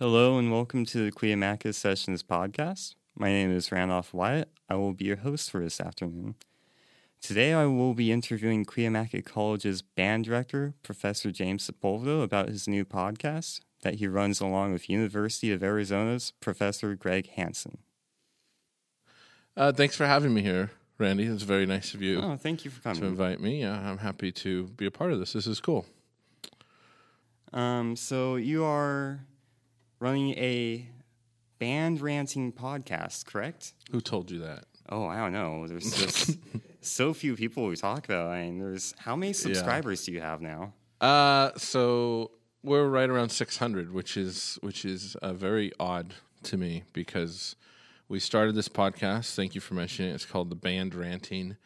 Hello and welcome to the Cuyamaca Sessions podcast. My name is Randolph Wyatt. I will be your host for this afternoon. Today I will be interviewing Cuyamaca College's band director, Professor James Sepulveda, about his new podcast that he runs along with University of Arizona's Professor Greg Hansen. Thanks for having me here, Randy. It's very nice of you. Oh, thank you for coming. To invite me. I'm happy to be a part of this. This is cool. So you are running a Band Ranting Podcast, correct? Who told you that? Oh, I don't know. There's just so few people we talk about. I mean, there's how many subscribers do you have now? So we're right around 600, which is very odd to me because we started this podcast. Thank you for mentioning it. It's called the Band Ranting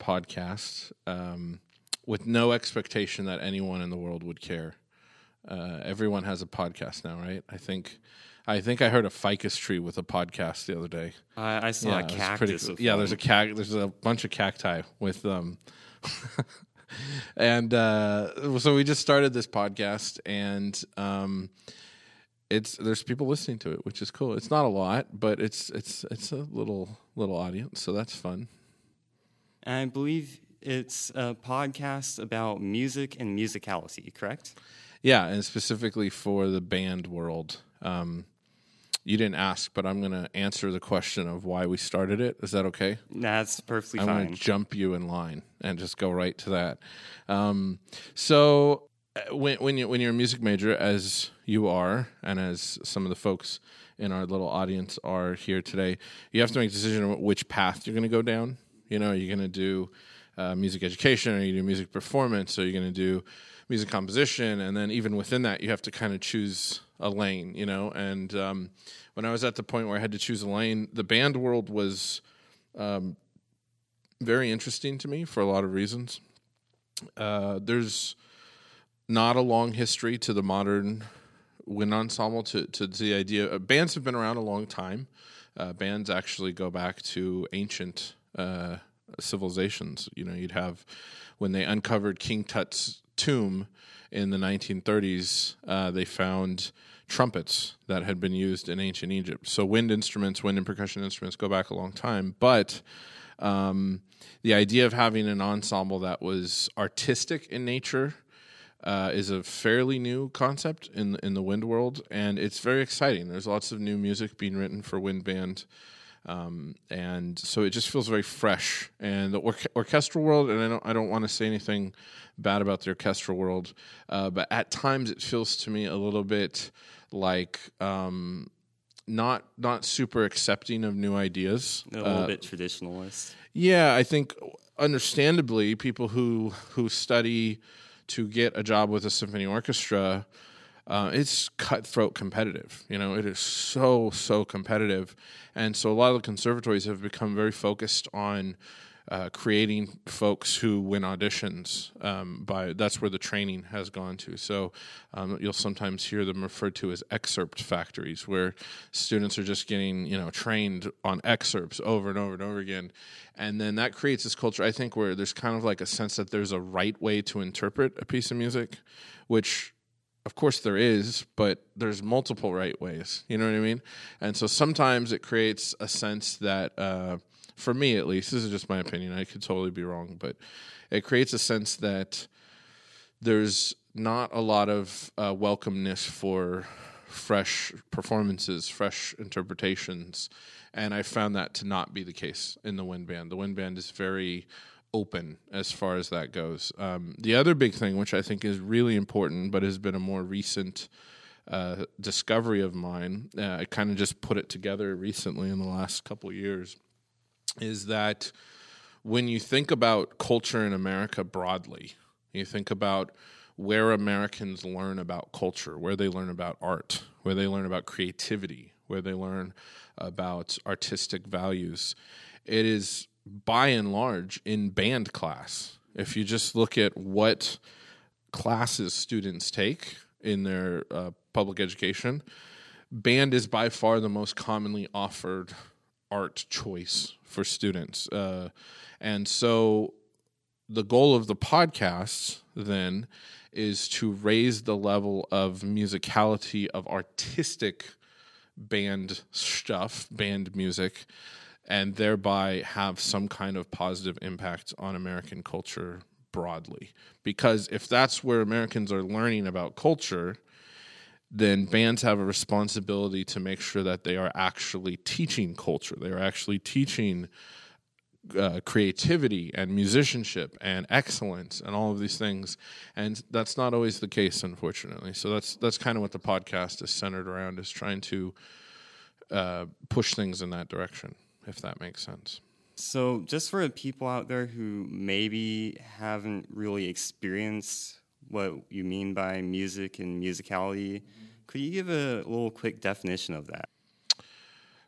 Podcast, with no expectation that anyone in the world would care. Everyone has a podcast now, right? I think I heard a ficus tree with a podcast the other day. I saw a cactus. There's a bunch of cacti with them. And so we just started this podcast, and there's people listening to it, which is cool. It's not a lot, but it's a little audience, so that's fun. I believe it's a podcast about music and musicality, correct? Yeah, and specifically for the band world. You didn't ask, but I'm going to answer the question of why we started it. Is that okay? That's perfectly fine. I'm going to jump you in line and just go right to that. So when you're a music major, as you are, and as some of the folks in our little audience are here today, you have to make a decision on which path you're going to go down. You know, are you going to do music education, or you do music performance, or you're going to do music composition, and then even within that, you have to kind of choose a lane, you know, and when I was at the point where I had to choose a lane, the band world was very interesting to me for a lot of reasons. There's not a long history to the modern wind ensemble, to the idea of bands have been around a long time. Bands actually go back to ancient civilizations. You know, you'd have, when they uncovered King Tut's tomb in the 1930s, they found trumpets that had been used in ancient Egypt. So wind and percussion instruments go back a long time. But the idea of having an ensemble that was artistic in nature is a fairly new concept in the wind world, and it's very exciting. There's lots of new music being written for wind band. And so it just feels very fresh. And the orchestral world, and I don't want to say anything bad about the orchestral world, but at times it feels to me a little bit like not super accepting of new ideas. A little bit traditionalist. Yeah, I think understandably people who study to get a job with a symphony orchestra, it's cutthroat competitive. You know, it is so competitive. And so a lot of the conservatories have become very focused on creating folks who win auditions. That's where the training has gone to. So you'll sometimes hear them referred to as excerpt factories, where students are just getting, you know, trained on excerpts over and over and over again. And then that creates this culture, I think, where there's kind of like a sense that there's a right way to interpret a piece of music, which, of course there is, but there's multiple right ways. You know what I mean? And so sometimes it creates a sense that, for me at least, this is just my opinion, I could totally be wrong, but it creates a sense that there's not a lot of welcomeness for fresh performances, fresh interpretations. And I found that to not be the case in the wind band. The wind band is very open as far as that goes. The other big thing, which I think is really important, but has been a more recent discovery of mine, I kind of just put it together recently in the last couple of years, is that when you think about culture in America broadly, you think about where Americans learn about culture, where they learn about art, where they learn about creativity, where they learn about artistic values, it is by and large in band class. If you just look at what classes students take in their public education, band is by far the most commonly offered art choice for students. And so the goal of the podcast then is to raise the level of musicality of artistic band stuff, band music, and thereby have some kind of positive impact on American culture broadly. Because if that's where Americans are learning about culture, then bands have a responsibility to make sure that they are actually teaching culture. They are actually teaching creativity and musicianship and excellence and all of these things. And that's not always the case, unfortunately. So that's kind of what the podcast is centered around, is trying to push things in that direction, if that makes sense. So just for the people out there who maybe haven't really experienced what you mean by music and musicality, could you give a little quick definition of that?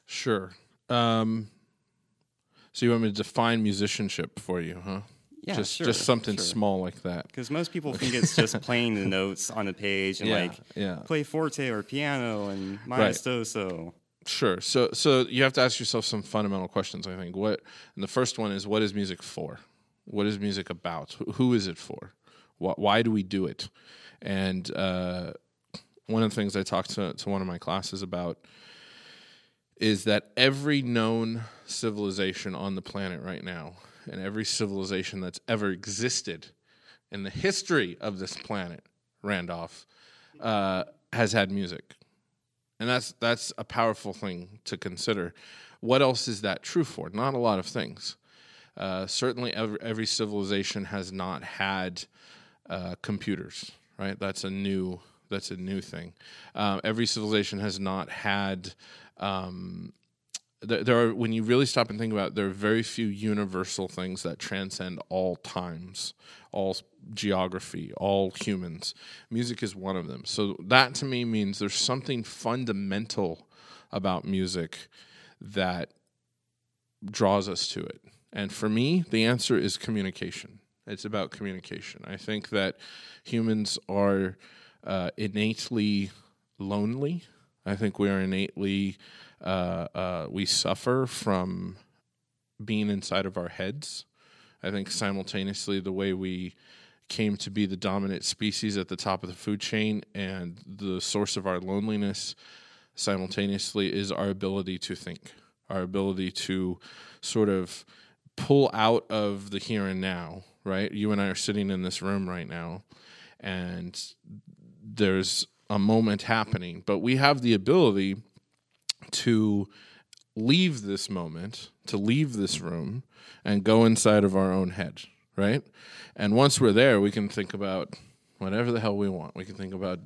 Sure. So you want me to define musicianship for you, huh? Yeah, sure. Just something small like that. Because most people think it's just playing the notes on a page and play forte or piano and maestoso. Right. Sure. So you have to ask yourself some fundamental questions, I think. And the first one is, what is music for? What is music about? Who is it for? Why do we do it? And one of the things I talked to one of my classes about is that every known civilization on the planet right now, and every civilization that's ever existed in the history of this planet, Randolph, has had music. And that's a powerful thing to consider. What else is that true for? Not a lot of things. Certainly every civilization has not had computers, right? That's a new thing. Every civilization has not had. There are, when you really stop and think about it, there are very few universal things that transcend all times, all geography, all humans. Music is one of them. So that to me means there's something fundamental about music that draws us to it. And for me, the answer is communication. It's about communication. I think that humans are innately lonely. I think we are innately, we suffer from being inside of our heads. I think simultaneously the way we came to be the dominant species at the top of the food chain and the source of our loneliness simultaneously is our ability to think, our ability to sort of pull out of the here and now, right? You and I are sitting in this room right now, and there's a moment happening, but we have the ability to leave this moment, to leave this room, and go inside of our own head, right? And once we're there, we can think about whatever the hell we want. We can think about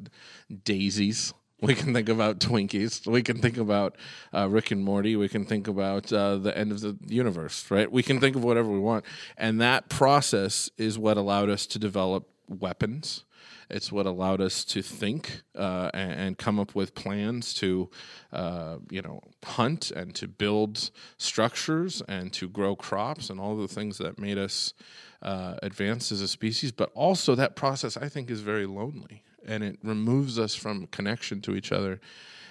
daisies. We can think about Twinkies. We can think about Rick and Morty. We can think about the end of the universe, right? We can think of whatever we want. And that process is what allowed us to develop weapons. It's what allowed us to think and come up with plans to, hunt and to build structures and to grow crops and all the things that made us advance as a species. But also that process, I think, is very lonely, and it removes us from connection to each other.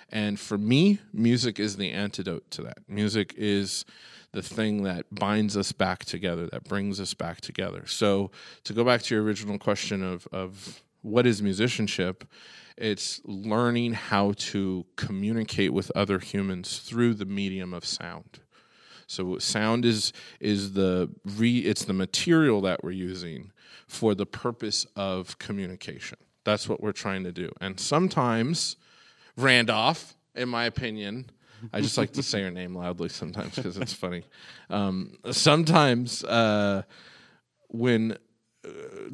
And for me, music is the antidote to that. Music is the thing that binds us back together, that brings us back together. So to go back to your original question of what is musicianship, it's learning how to communicate with other humans through the medium of sound. So sound is the material that we're using for the purpose of communication. That's what we're trying to do. And sometimes, Randolph, in my opinion, I just like to say her name loudly sometimes because it's funny. Sometimes when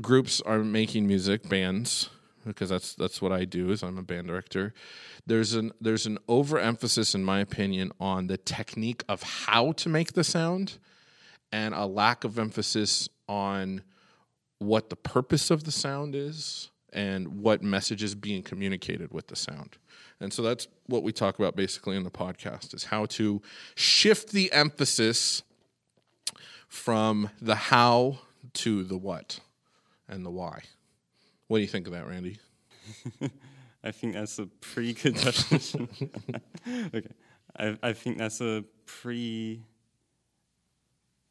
groups are making music, bands, because that's what I do, is I'm a band director, there's an overemphasis, in my opinion, on the technique of how to make the sound and a lack of emphasis on what the purpose of the sound is and what message is being communicated with the sound. And so that's what we talk about basically in the podcast, is how to shift the emphasis from the how to the what and the why. What do you think of that, Randy? I think that's a pretty good definition. Okay. I think that's a pretty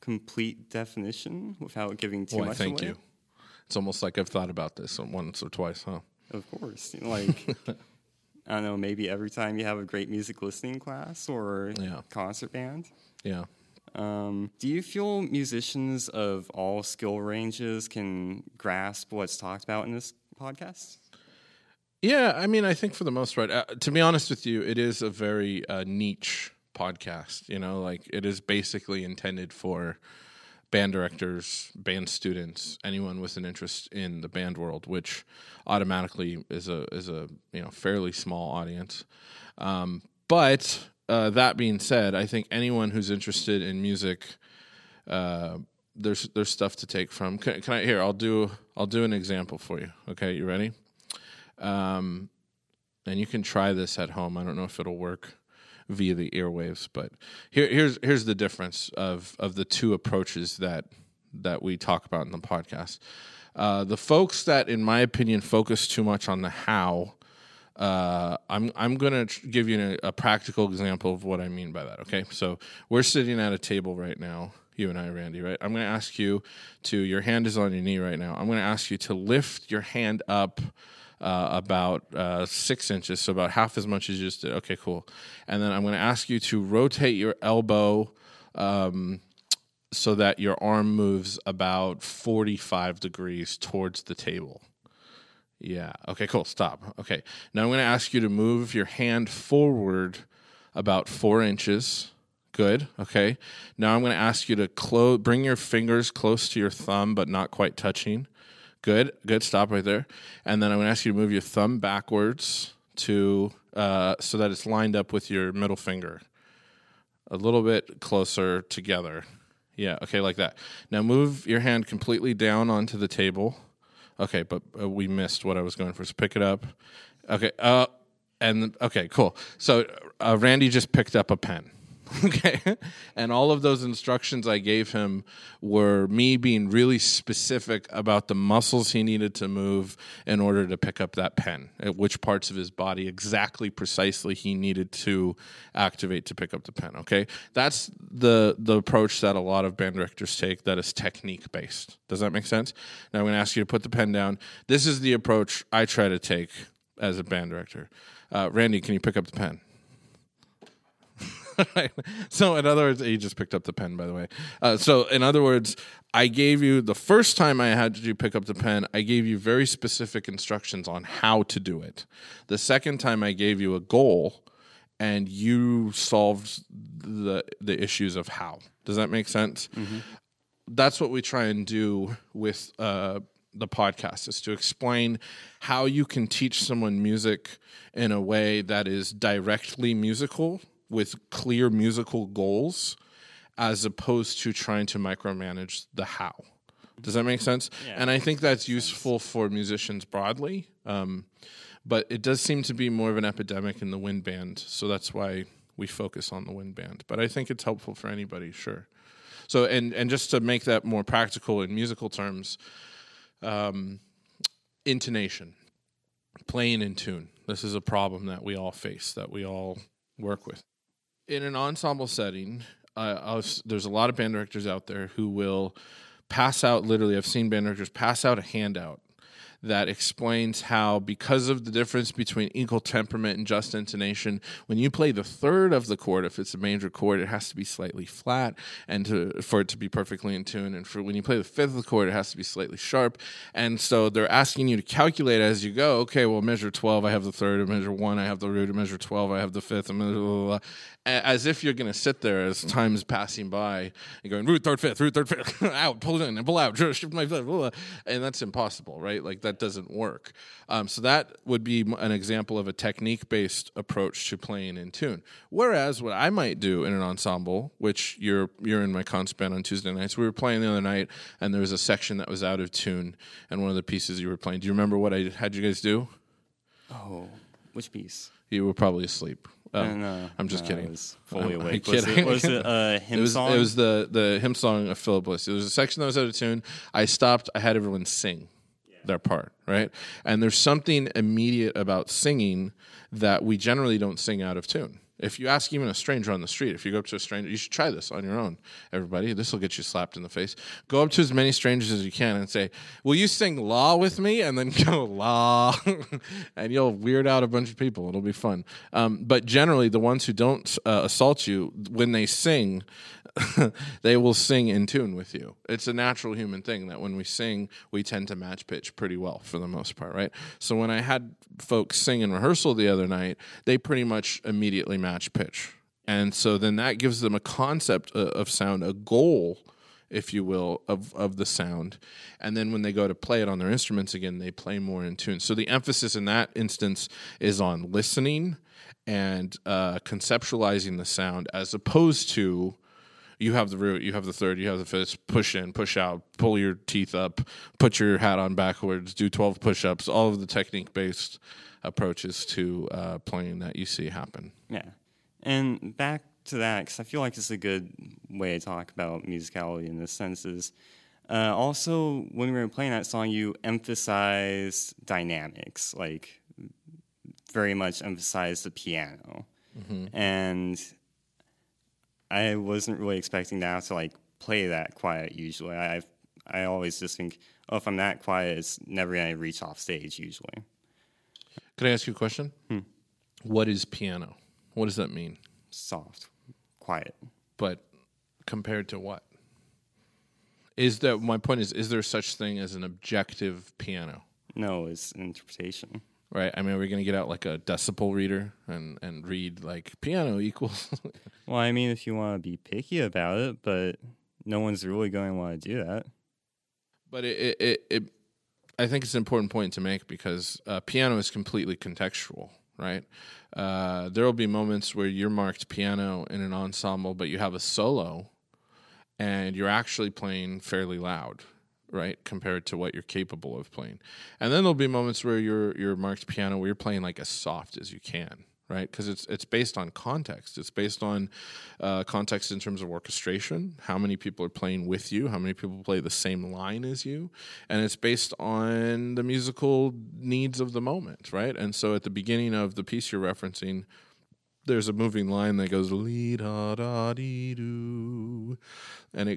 complete definition without giving too much away. Thank you. It's almost like I've thought about this once or twice, huh? Of course. Like, I don't know, maybe every time you have a great music listening class or concert band. Yeah. Do you feel musicians of all skill ranges can grasp what's talked about in this podcast? Yeah, I mean, I think for the most part, to be honest with you, it is a very niche podcast. You know, like it is basically intended for band directors, band students, anyone with an interest in the band world, which automatically is a fairly small audience. But that being said, I think anyone who's interested in music, there's stuff to take from. I'll do an example for you. Okay, you ready? And you can try this at home. I don't know if it'll work via the earwaves, but here's the difference of the two approaches that we talk about in the podcast. The folks that, in my opinion, focus too much on the how. I'm going to give you a practical example of what I mean by that, okay? So we're sitting at a table right now, you and I, Randy, right? I'm going to ask you to, your hand is on your knee right now. I'm going to ask you to lift your hand up about 6 inches, so about half as much as you just did. Okay, cool. And then I'm going to ask you to rotate your elbow so that your arm moves about 45 degrees towards the table. Yeah. Okay, cool. Stop. Okay. Now I'm going to ask you to move your hand forward about 4 inches. Good. Okay. Now I'm going to ask you to bring your fingers close to your thumb, but not quite touching. Good. Good. Stop right there. And then I'm going to ask you to move your thumb backwards so that it's lined up with your middle finger. A little bit closer together. Yeah. Okay. Like that. Now move your hand completely down onto the table. Okay, but we missed what I was going for. So pick it up. Okay, okay, cool. So Randy just picked up a pen. Okay, and all of those instructions I gave him were me being really specific about the muscles he needed to move in order to pick up that pen, at which parts of his body exactly precisely he needed to activate to pick up the pen. Okay, that's the approach that a lot of band directors take that is technique based. Does that make sense? Now I'm going to ask you to put the pen down. This is the approach I try to take as a band director. Randy, can you pick up the pen? Right. So in other words, you just picked up the pen, by the way. So in other words, I gave you, the first time I had you pick up the pen, I gave you very specific instructions on how to do it. The second time I gave you a goal and you solved the issues of how. Does that make sense? Mm-hmm. That's what we try and do with the podcast, is to explain how you can teach someone music in a way that is directly musical, with clear musical goals, as opposed to trying to micromanage the how. Does that make sense? Yeah, and I think that's useful for musicians broadly, but it does seem to be more of an epidemic in the wind band, so that's why we focus on the wind band. But I think it's helpful for anybody, sure. So, and just to make that more practical in musical terms, intonation, playing in tune. This is a problem that we all face, that we all work with. In an ensemble setting, there's a lot of band directors out there who will pass out, literally, I've seen band directors pass out a handout that explains how, because of the difference between equal temperament and just intonation, when you play the third of the chord, if it's a major chord, it has to be slightly flat and for it to be perfectly in tune. And for when you play the fifth of the chord, it has to be slightly sharp. And so they're asking you to calculate as you go. Okay, well, measure 12, I have the third. Or measure 1, I have the root. Or measure 12, I have the fifth. Blah, blah, blah, blah. As if you're going to sit there as time is passing by and going, root, third, fifth, out, pull in, pull out, shift my, blah, blah, blah. And that's impossible, right? Like, that doesn't work. So that would be an example of a technique-based approach to playing in tune. Whereas what I might do in an ensemble, which you're in my cons band on Tuesday nights, we were playing the other night, and there was a section that was out of tune, and one of the pieces you were playing. Do you remember what I had you guys do? Oh, which piece? You were probably asleep. No, I'm just kidding. I was fully awake. Was it a hymn song? It was the hymn song of Philip Bliss. There was a section that was out of tune. I stopped. I had everyone sing their part, right? And there's something immediate about singing that we generally don't sing out of tune. If you ask even a stranger on the street, if you go up to a stranger, you should try this on your own, everybody. This will get you slapped in the face. Go up to as many strangers as you can and say, will you sing "La" with me? And then go "La," and you'll weird out a bunch of people. It'll be fun. But generally, the ones who don't assault you, when they sing, they will sing in tune with you. It's a natural human thing that when we sing, we tend to match pitch pretty well for the most part, right? So when I had folks sing in rehearsal the other night, they pretty much immediately match pitch. And so then that gives them a concept of sound, a goal, if you will, of the sound. And then when they go to play it on their instruments again, they play more in tune. So the emphasis in that instance is on listening and conceptualizing the sound, as opposed to you have the root, you have the third, you have the fifth, push in, push out, pull your teeth up, put your hat on backwards, do 12 push-ups, all of the technique-based approaches to playing that you see happen. Yeah. And back to that, because I feel like it's a good way to talk about musicality in this sense, is also when we were playing that song, you emphasize dynamics, like very much emphasize the piano. Mm-hmm. And I wasn't really expecting to have to like play that quiet usually. I always just think, oh, if I'm that quiet, it's never going to reach off stage usually. Could I ask you a question? What is piano? What does that mean? Soft, quiet. But compared to what? My point is there such thing as an objective piano? No, it's an interpretation. Right, I mean, are we going to get out like a decibel reader and read like piano equals? Well, I mean, if you want to be picky about it, but no one's really going to want to do that. But I think it's an important point to make, because piano is completely contextual, right? There will be moments where you're marked piano in an ensemble, but you have a solo, and you're actually playing fairly loud, right, compared to what you're capable of playing. And then there'll be moments where you're marked piano, where you're playing like as soft as you can, right? Because it's based on context. It's based on context in terms of orchestration, how many people are playing with you, how many people play the same line as you, and it's based on the musical needs of the moment, right? And so at the beginning of the piece you're referencing, there's a moving line that goes "lee da da dee doo," and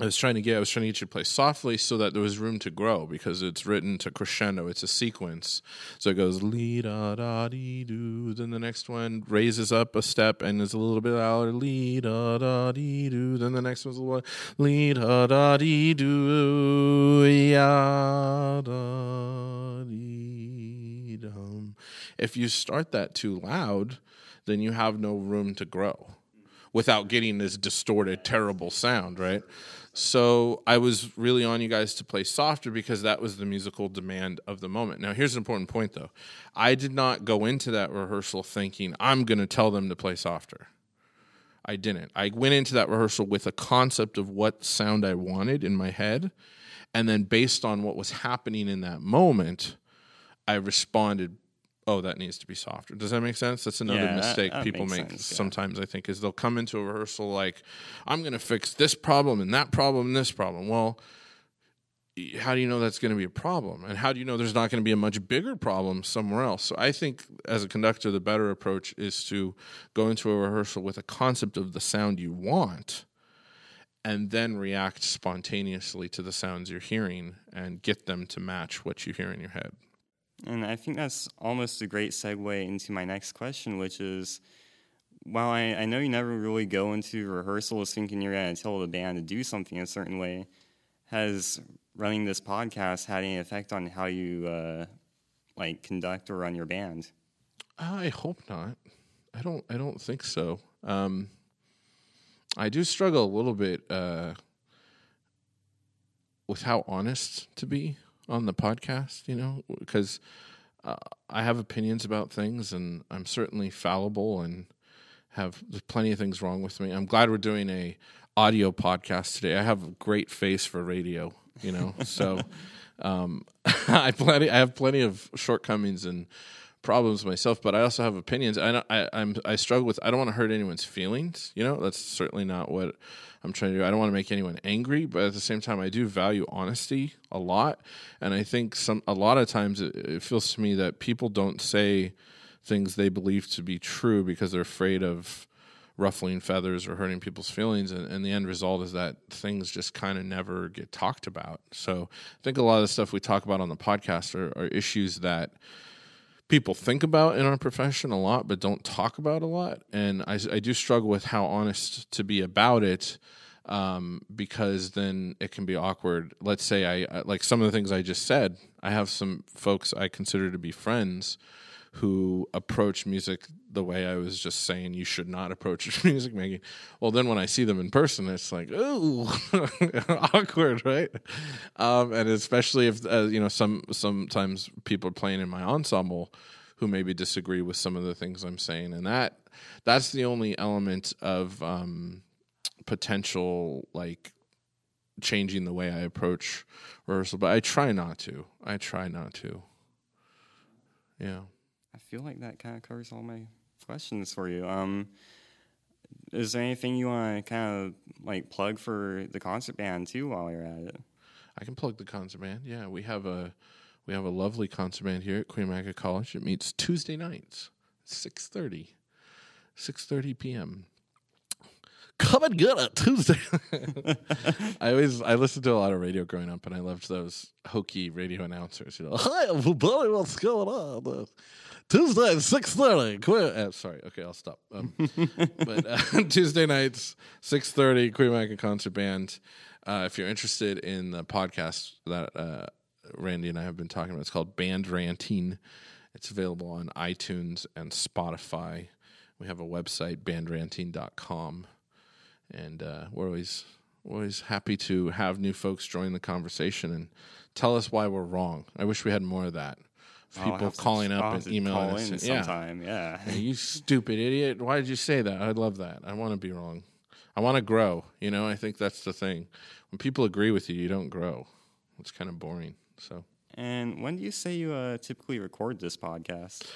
I was trying to get you to play softly so that there was room to grow, because it's written to crescendo. It's a sequence. So it goes "lee da da dee doo." Then the next one raises up a step and is a little bit louder, "lee da da dee doo." Then the next one's a little "lee da da dee doo, ya da dee dum." If you start that too loud, then you have no room to grow, without getting this distorted, terrible sound, right? So I was really on you guys to play softer, because that was the musical demand of the moment. Now, here's an important point, though. I did not go into that rehearsal thinking, I'm going to tell them to play softer. I didn't. I went into that rehearsal with a concept of what sound I wanted in my head, and then based on what was happening in that moment, I responded, oh, that needs to be softer. Does that make sense? That's another mistake that people make sometimes, I think, is they'll come into a rehearsal like, I'm going to fix this problem and that problem and this problem. Well, how do you know that's going to be a problem? And how do you know there's not going to be a much bigger problem somewhere else? So I think as a conductor, the better approach is to go into a rehearsal with a concept of the sound you want, and then react spontaneously to the sounds you're hearing and get them to match what you hear in your head. And I think that's almost a great segue into my next question, which is, while I know you never really go into rehearsals thinking you're going to tell the band to do something a certain way, has running this podcast had any effect on how you conduct or run your band? I hope not. I don't think so. I do struggle a little bit with how honest to be on the podcast, you know, because I have opinions about things, and I'm certainly fallible and have plenty of things wrong with me. I'm glad we're doing a audio podcast today. I have a great face for radio, you know, so I have plenty of shortcomings and problems myself, but I also have opinions. I struggle with, I don't want to hurt anyone's feelings, you know, that's certainly not what I'm trying to do. I don't want to make anyone angry, but at the same time, I do value honesty a lot, and I think a lot of times it feels to me that people don't say things they believe to be true because they're afraid of ruffling feathers or hurting people's feelings. And the end result is that things just kind of never get talked about. So I think a lot of the stuff we talk about on the podcast are issues that people think about in our profession a lot, but don't talk about a lot. And I do struggle with how honest to be about it, because then it can be awkward. Let's say I like some of the things I just said, I have some folks I consider to be friends who approach music the way I was just saying you should not approach music making. Well, then when I see them in person, it's like, ooh, awkward, right? And especially if, sometimes people are playing in my ensemble who maybe disagree with some of the things I'm saying. And that's the only element of potential, like, changing the way I approach rehearsal. But I try not to. Yeah. I feel like that kind of covers all my questions for you. Is there anything you want to kind of like plug for the concert band too while you're at it? I can plug the concert band. Yeah, we have a lovely concert band here at Cuyamaca College. It meets Tuesday nights, 6:30 p.m. Come and get it Tuesday. I listened to a lot of radio growing up, and I loved those hokey radio announcers. You know, hi everybody, what's going on? Tuesday at 6:30. Sorry, okay, I'll stop. But Tuesday nights, 6:30, Cuyamaca Concert Band. If you're interested in the podcast that Randy and I have been talking about, it's called Band Ranting. It's available on iTunes and Spotify. We have a website, bandranting.com. And we're always happy to have new folks join the conversation and tell us why we're wrong. I wish we had more of that. People calling up and emailing us. Yeah. Hey, you stupid idiot. Why did you say that? I love that. I want to be wrong. I want to grow. You know, I think that's the thing. When people agree with you, you don't grow. It's kind of boring. So. And when do you say you typically record this podcast?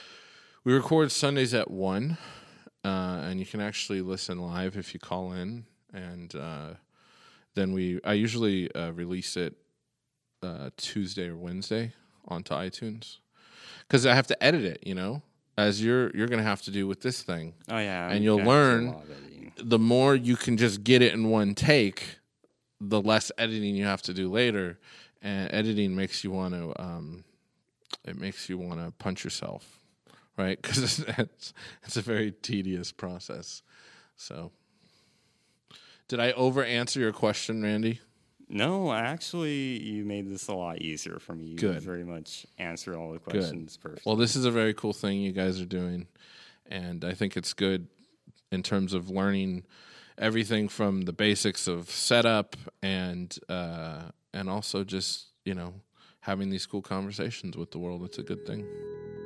We record Sundays at 1:00. And you can actually listen live if you call in, and then I usually release it Tuesday or Wednesday onto iTunes, because I have to edit it, you know, as you're going to have to do with this thing. Oh yeah, and you'll learn the more you can just get it in one take, the less editing you have to do later, and editing makes you want to punch yourself. Right, because it's a very tedious process. So, did I over-answer your question, Randy? No, actually, you made this a lot easier for me. Good. You very much answered all the questions perfectly. Well, this is a very cool thing you guys are doing, and I think it's good in terms of learning everything from the basics of setup and also just, you know, having these cool conversations with the world. It's a good thing.